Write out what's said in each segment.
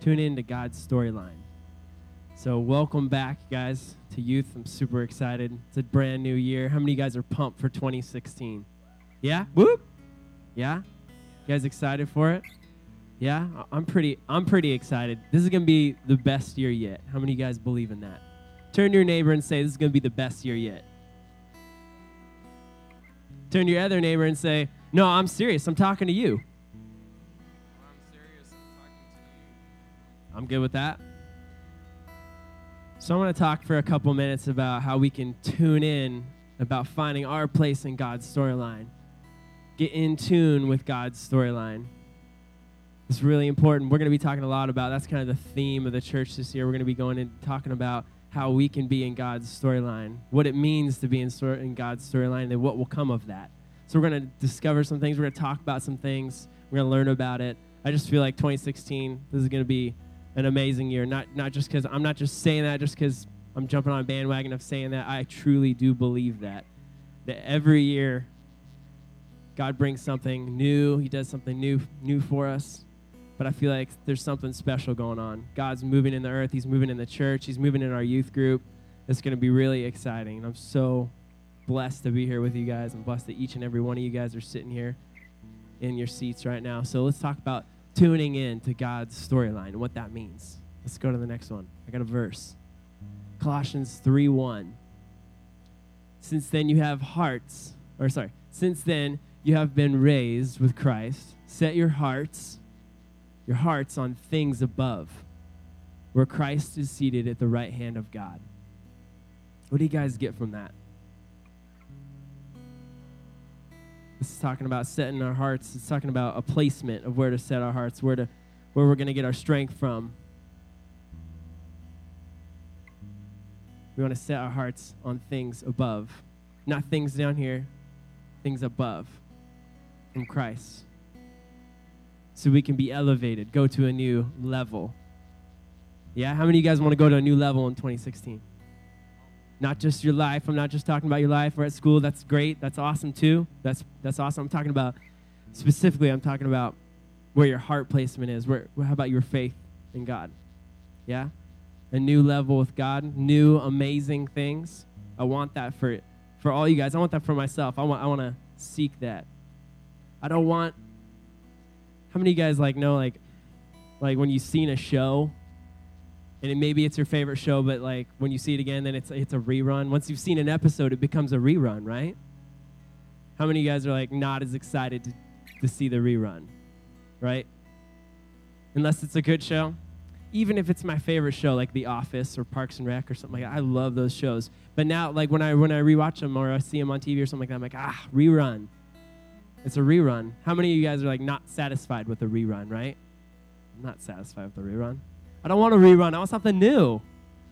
Tune in to God's Storyline. So welcome back, guys, to youth. I'm super excited. It's a brand new year. How many of you guys are pumped for 2016? Yeah? Whoop! Yeah? You guys excited for it? Yeah? I'm pretty excited. This is going to be the best year yet. How many of you guys believe in that? Turn to your neighbor and say, this is going to be the best year yet. Turn to your other neighbor and say, no, I'm serious. I'm talking to you. I'm serious. I'm talking to you. I'm good with that. So I want to talk for a couple minutes about how we can tune in, about finding our place in God's storyline. Get in tune with God's storyline. It's really important. We're going to be talking a lot about, that's kind of the theme of the church this year. We're going to be going and talking about how we can be in God's storyline, what it means to be in God's storyline, and what will come of that. So we're going to discover some things. We're going to talk about some things. We're going to learn about it. I just feel like 2016, this is going to be an amazing year. Not just because, I'm not just saying that just because I'm jumping on a bandwagon of saying that. I truly do believe that every year God brings something new. He does something new for us. But I feel like there's something special going on. God's moving in the earth. He's moving in the church. He's moving in our youth group. It's going to be really exciting. And I'm so blessed to be here with you guys. I'm blessed that each and every one of you guys are sitting here in your seats right now. So let's talk about tuning in to God's storyline and what that means. Let's go to the next one. I got a verse. Colossians 3:1. Since then you have been raised with Christ. Set your hearts on things above, where Christ is seated at the right hand of God. What do you guys get from that? This is talking about setting our hearts. It's talking about a placement of where to set our hearts, where we're going to get our strength from. We want to set our hearts on things above, not things down here, things above from Christ. So we can be elevated, go to a new level. Yeah? How many of you guys want to go to a new level in 2016? Not just your life. I'm not just talking about your life. We're at school. That's great. That's awesome, too. That's awesome. I'm talking about, specifically, I'm talking about where your heart placement is. How about your faith in God? Yeah? A new level with God. New, amazing things. I want that for all you guys. I want that for myself. I want to seek that. I don't want... How many of you guys know when you've seen a show, and maybe it's your favorite show, but like when you see it again, then it's a rerun. Once you've seen an episode, it becomes a rerun, right? How many of you guys are not as excited to see the rerun, right? Unless it's a good show. Even if it's my favorite show, like The Office or Parks and Rec or something like that, I love those shows. But now, when I rewatch them or I see them on TV or something like that, I'm like, rerun. It's a rerun. How many of you guys are not satisfied with a rerun, right? I'm not satisfied with the rerun. I don't want a rerun. I want something new,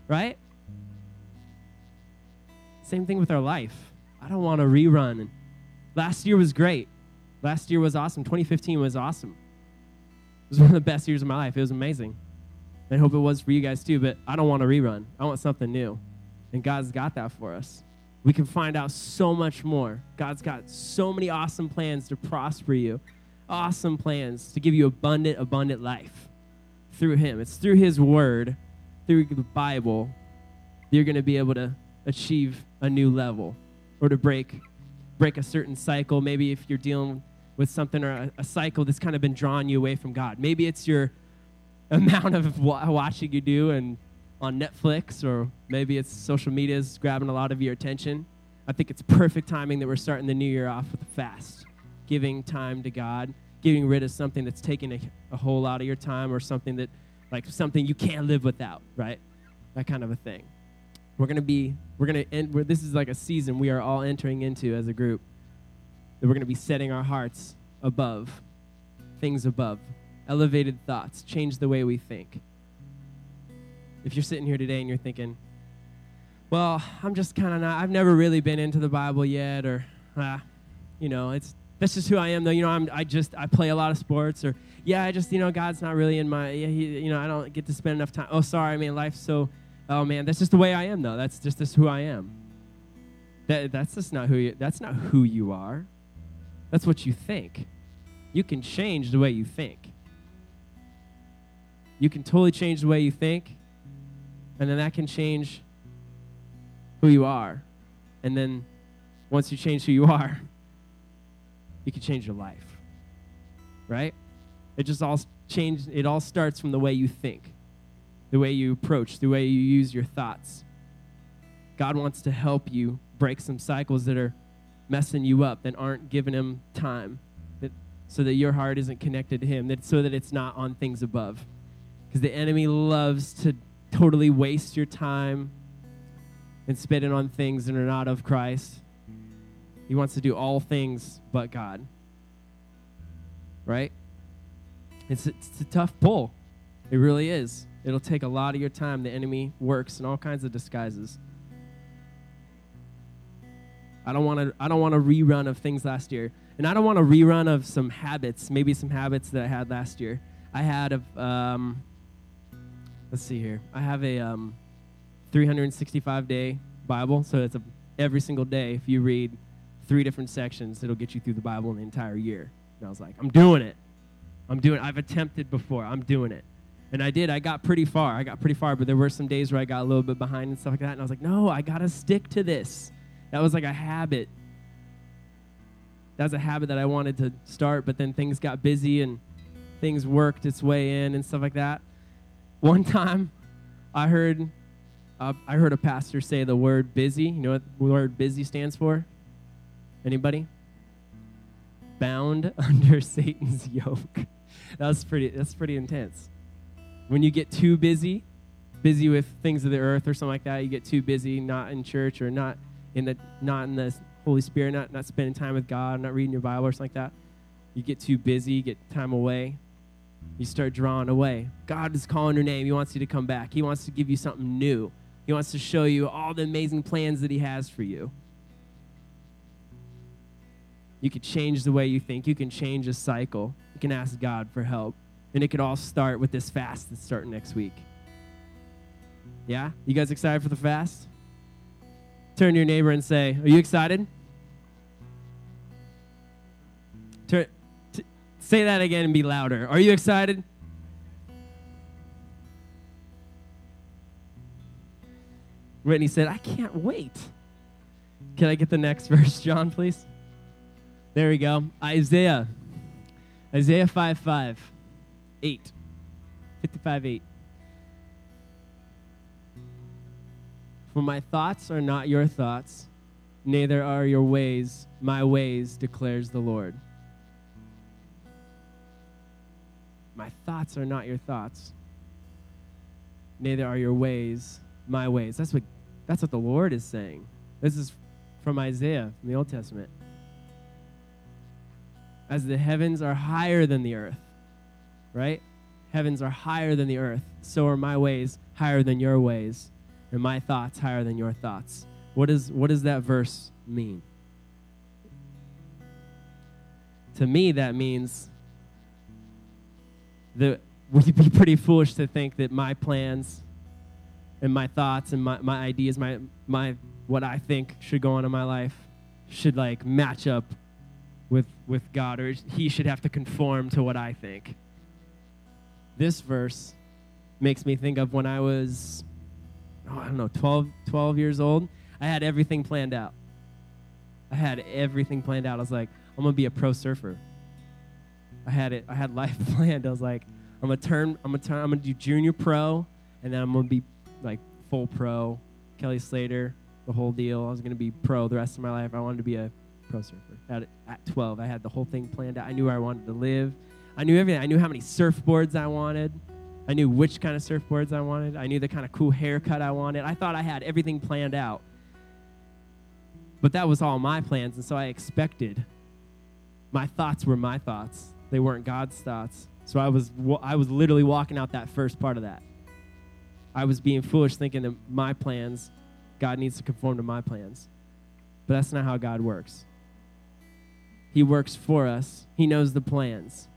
right? Same thing with our life. I don't want a rerun. Last year was great. Last year was awesome. 2015 was awesome. It was one of the best years of my life. It was amazing. I hope it was for you guys too, but I don't want a rerun. I want something new. And God's got that for us. We can find out so much more. God's got so many awesome plans to prosper you, awesome plans to give you abundant life through him. It's through his word, through the Bible, you're going to be able to achieve a new level or to break a certain cycle. Maybe if you're dealing with something or a cycle that's kind of been drawing you away from God. Maybe it's your amount of watching you do and on Netflix, or maybe it's social media is grabbing a lot of your attention. I think it's perfect timing that we're starting the new year off with a fast, giving time to God, getting rid of something that's taking a whole lot of your time or something that, something you can't live without, right? That kind of a thing. This is a season we are all entering into as a group, that we're going to be setting our hearts above, things above, elevated thoughts, change the way we think. If you're sitting here today and you're thinking, well, I'm just kind of not, I've never really been into the Bible yet, or, that's just who I am, though. I play a lot of sports, or, God's not really in my, I don't get to spend enough time. Oh, sorry, life's so, that's just the way I am, though. That's just this who I am. That's just not that's not who you are. That's what you think. You can change the way you think. you can totally change the way you think, and then that can change who you are. And then once you change who you are, you can change your life, right? It all starts from the way you think, the way you approach, the way you use your thoughts. God wants to help you break some cycles that are messing you up, that aren't giving him time, so that your heart isn't connected to him, so that it's not on things above. Because the enemy loves to totally waste your time and spend it on things that are not of Christ. He wants to do all things but God, right? It's a tough pull. It really is. It'll take a lot of your time. The enemy works in all kinds of disguises. I don't want a rerun of things last year. And I don't want a rerun of some habits, maybe some habits that I had last year. I had a, let's see here. I have a 365-day Bible. So it's every single day, if you read 3 different sections, it'll get you through the Bible in the entire year. And I was like, I'm doing it. I've attempted before. I'm doing it. And I did. I got pretty far. But there were some days where I got a little bit behind and stuff like that. And I was like, no, I got to stick to this. That was like a habit. That was a habit that I wanted to start, but then things got busy and things worked its way in and stuff like that. One time, I heard a pastor say the word busy. You know what the word busy stands for? Anybody? Bound under Satan's yoke. That's pretty intense. When you get too busy with things of the earth or something like that, you get too busy, not in church or not in the Holy Spirit, not spending time with God, not reading your Bible or something like that. You get too busy, you get time away. You start drawing away. God is calling your name. He wants you to come back. He wants to give you something new. He wants to show you all the amazing plans that he has for you. You can change the way you think. You can change a cycle. You can ask God for help. And it could all start with this fast that's starting next week. Yeah? You guys excited for the fast? Turn to your neighbor and say, are you excited? Say that again and be louder. Are you excited? Whitney said, I can't wait. Can I get the next verse, John, please? There we go. Isaiah 55:8. For my thoughts are not your thoughts, neither are your ways my ways, declares the Lord. My thoughts are not your thoughts, neither are your ways my ways. That's what the Lord is saying. This is from Isaiah, from the Old Testament. As the heavens are higher than the earth, right? Heavens are higher than the earth, so are my ways higher than your ways, and my thoughts higher than your thoughts. What does that verse mean? To me, that means that we'd be pretty foolish to think that my plans and my thoughts and my ideas, my what I think should go on in my life should like match up with God, or he should have to conform to what I think. This verse makes me think of when I was 12 years old. I had everything planned out. I was like, I'm going to be a pro surfer. I had life planned. I was like, I'm going to do junior pro, and then I'm going to be like full pro, Kelly Slater, the whole deal. I was going to be pro the rest of my life. I wanted to be a pro surfer. At 12, I had the whole thing planned out. I knew where I wanted to live. I knew everything. I knew how many surfboards I wanted. I knew which kind of surfboards I wanted. I knew the kind of cool haircut I wanted. I thought I had everything planned out. But that was all my plans, and so I expected. My thoughts were my thoughts. They weren't God's thoughts. So I was literally walking out that first part of that. I was being foolish thinking that my plans, God needs to conform to my plans. But that's not how God works. He works for us. He knows the plans.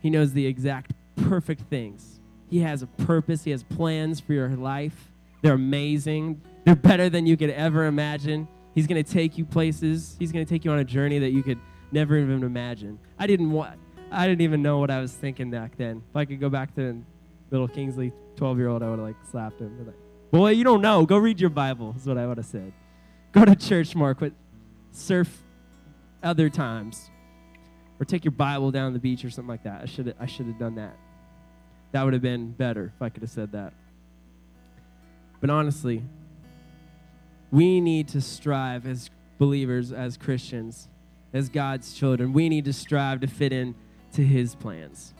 He knows the exact perfect things. He has a purpose. He has plans for your life. They're amazing. They're better than you could ever imagine. He's going to take you places. He's going to take you on a journey that you could never even imagine. I didn't even know what I was thinking back then. If I could go back to little Kingsley, 12-year-old, I would have, like, slapped him. Like, boy, you don't know. Go read your Bible is what I would have said. Go to church more. Quit surf other times. Or take your Bible down to the beach or something like that. I should have done that. That would have been better if I could have said that. But honestly, we need to strive as believers, as Christians, as God's children. We need to strive to fit in to his plans.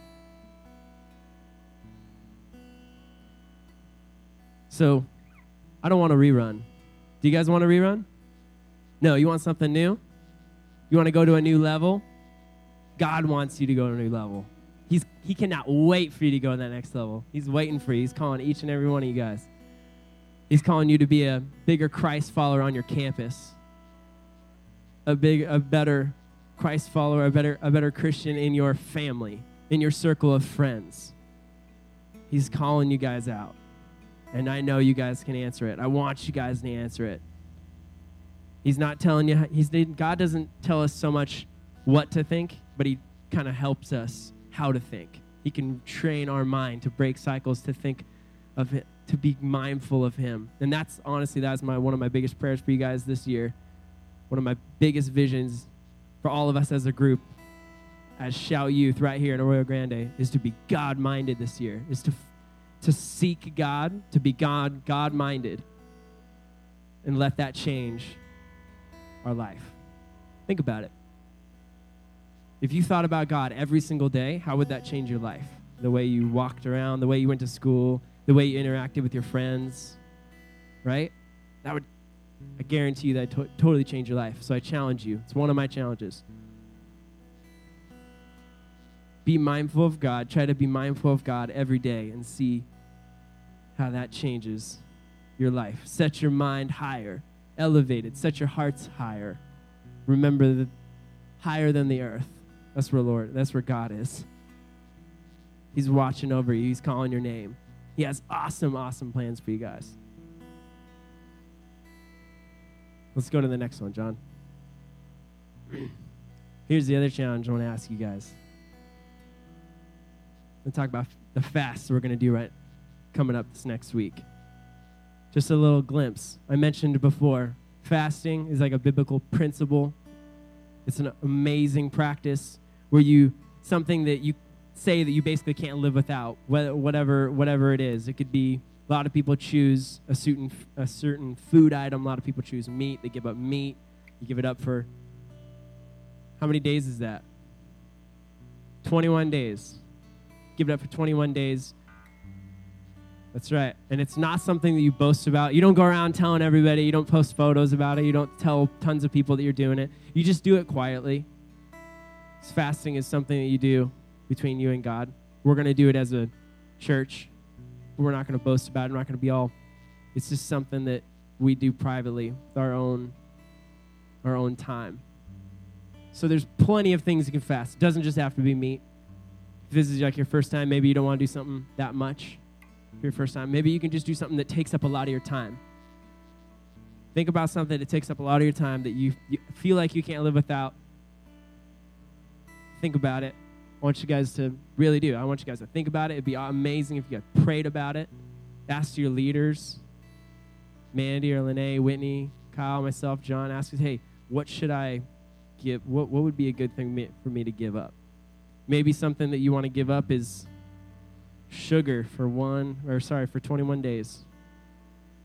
So, I don't want a rerun. Do you guys want a rerun? No, you want something new? You want to go to a new level? God wants you to go to a new level. He cannot wait for you to go to that next level. He's waiting for you. He's calling each and every one of you guys. He's calling you to be a bigger Christ follower on your campus, a better Christ follower, a better Christian in your family, in your circle of friends. He's calling you guys out, and I know you guys can answer it. I want you guys to answer it. He's not telling you. God doesn't tell us so much what to think, but he kind of helps us how to think. He can train our mind to break cycles, to think of it, to be mindful of him. And that's, honestly, one of my biggest prayers for you guys this year. One of my biggest visions for all of us as a group, as Shout Youth right here in Arroyo Grande, is to be God-minded this year, is to seek God, to be God-minded, and let that change our life. Think about it. If you thought about God every single day, how would that change your life? The way you walked around, the way you went to school, the way you interacted with your friends, right? That would, I guarantee you, that totally change your life. So I challenge you. It's one of my challenges. Be mindful of God. Try to be mindful of God every day and see how that changes your life. Set your mind higher, elevated. Set your hearts higher. Remember, the higher than the earth. That's where Lord. That's where God is. He's watching over you. He's calling your name. He has awesome, awesome plans for you guys. Let's go to the next one, John. Here's the other challenge I want to ask you guys. We'll talk about the fast we're going to do right coming up this next week. Just a little glimpse. I mentioned before, fasting is like a biblical principle. It's an amazing practice where something that you say that you basically can't live without, whatever it is. It could be, a lot of people choose a certain food item. A lot of people choose meat. They give up meat. You give it up for, how many days is that? 21 days. Give it up for 21 days. That's right. And it's not something that you boast about. You don't go around telling everybody. You don't post photos about it. You don't tell tons of people that you're doing it. You just do it quietly. Fasting is something that you do between you and God. We're going to do it as a church. We're not going to boast about it. We're not going to be all. It's just something that we do privately, with our own time. So there's plenty of things you can fast. It doesn't just have to be meat. If this is like your first time, maybe you don't want to do something that much. For your first time, maybe you can just do something that takes up a lot of your time. Think about something that takes up a lot of your time that you feel like you can't live without. Think about it. I want you guys to really do. I want you guys to think about it. It'd be amazing if you guys prayed about it. Ask your leaders, Mandy or Lene, Whitney, Kyle, myself, John. Ask us, hey, what should I give? What would be a good thing for me to give up? Maybe something that you want to give up is sugar for 21 days.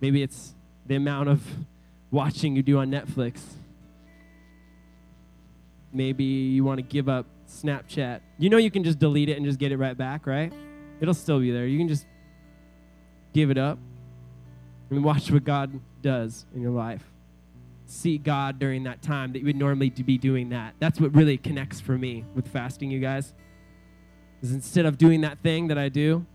Maybe it's the amount of watching you do on Netflix. Maybe you want to give up Snapchat. You know you can just delete it and just get it right back, right? It'll still be there. You can just give it up and watch what God does in your life. See God during that time that you would normally be doing that. That's what really connects for me with fasting, you guys. Is instead of doing that thing that I do,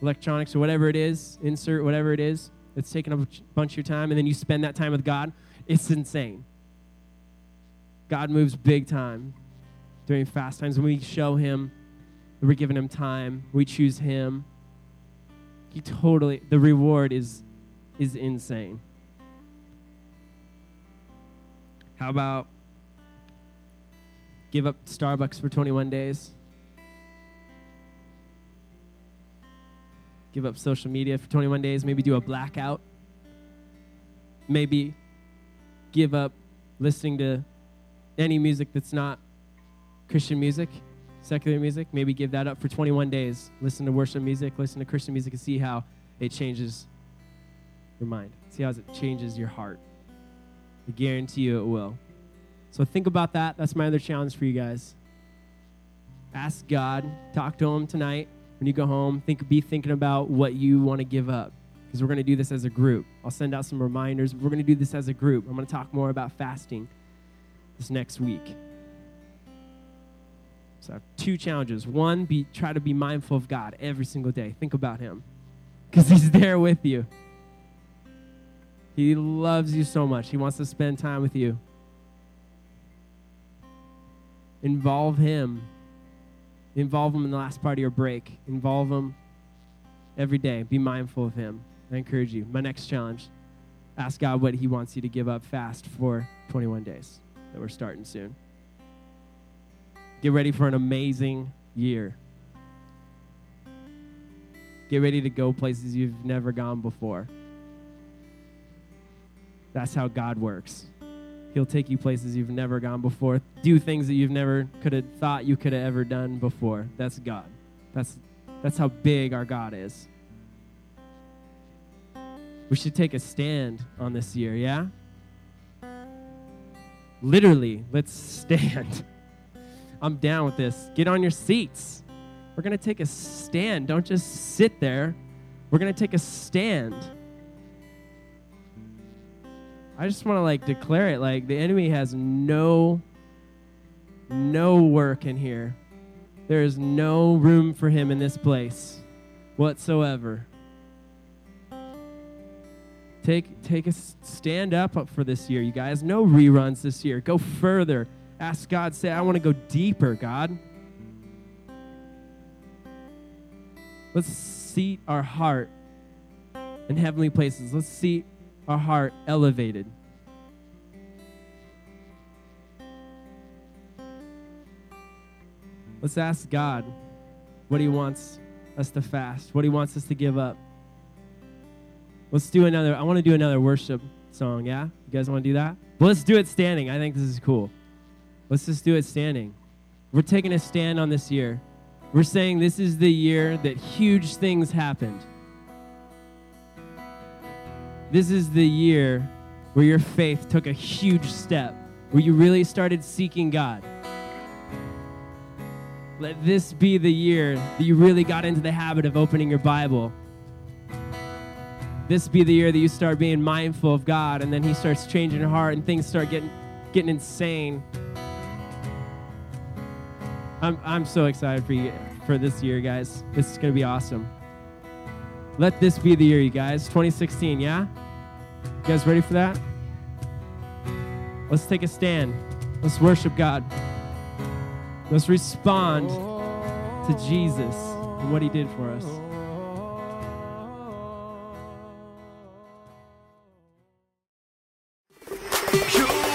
electronics or whatever it is, insert whatever it is, that's taking up a bunch of your time, and then you spend that time with God, it's insane. God moves big time during fast times. When we show him, we're giving him time, we choose him, the reward is insane. How about give up Starbucks for 21 days? give up social media for 21 days, maybe do a blackout, maybe give up listening to any music that's not Christian music, secular music, maybe give that up for 21 days, listen to worship music, listen to Christian music, and see how it changes your mind, see how it changes your heart. I guarantee you it will. So think about that. That's my other challenge for you guys. Ask God, talk to him tonight. When you go home, be thinking about what you want to give up, because we're going to do this as a group. I'll send out some reminders. We're going to do this as a group. I'm going to talk more about fasting this next week. So I have two challenges. One, try to be mindful of God every single day. Think about him, because he's there with you. He loves you so much. He wants to spend time with you. Involve him. Involve him in the last part of your break. Involve him every day. Be mindful of him. I encourage you. My next challenge, ask God what he wants you to give up fast for 21 days that we're starting soon. Get ready for an amazing year. Get ready to go places you've never gone before. That's how God works. He'll take you places you've never gone before. Do things that you've never could have thought you could have ever done before. That's God. That's how big our God is. We should take a stand on this year, yeah? Literally, let's stand. I'm down with this. Get on your seats. We're going to take a stand. Don't just sit there. We're going to take a stand. I just want to declare it. The enemy has no work in here. There is no room for him in this place whatsoever. Take a stand up for this year, you guys. No reruns this year. Go further. Ask God. Say, I want to go deeper, God. Let's seat our heart in heavenly places. Let's seat our heart elevated. Let's ask God what he wants us to fast, what he wants us to give up. Let's do another. I want to do another worship song, yeah? You guys want to do that? Well, let's do it standing. I think this is cool. Let's just do it standing. We're taking a stand on this year. We're saying this is the year that huge things happened. This is the year where your faith took a huge step, where you really started seeking God. Let this be the year that you really got into the habit of opening your Bible. This be the year that you start being mindful of God, and then he starts changing your heart, and things start getting insane. I'm so excited for this year, guys. This is going to be awesome. Let this be the year, you guys. 2016, yeah? You guys ready for that? Let's take a stand. Let's worship God. Let's respond to Jesus and what he did for us.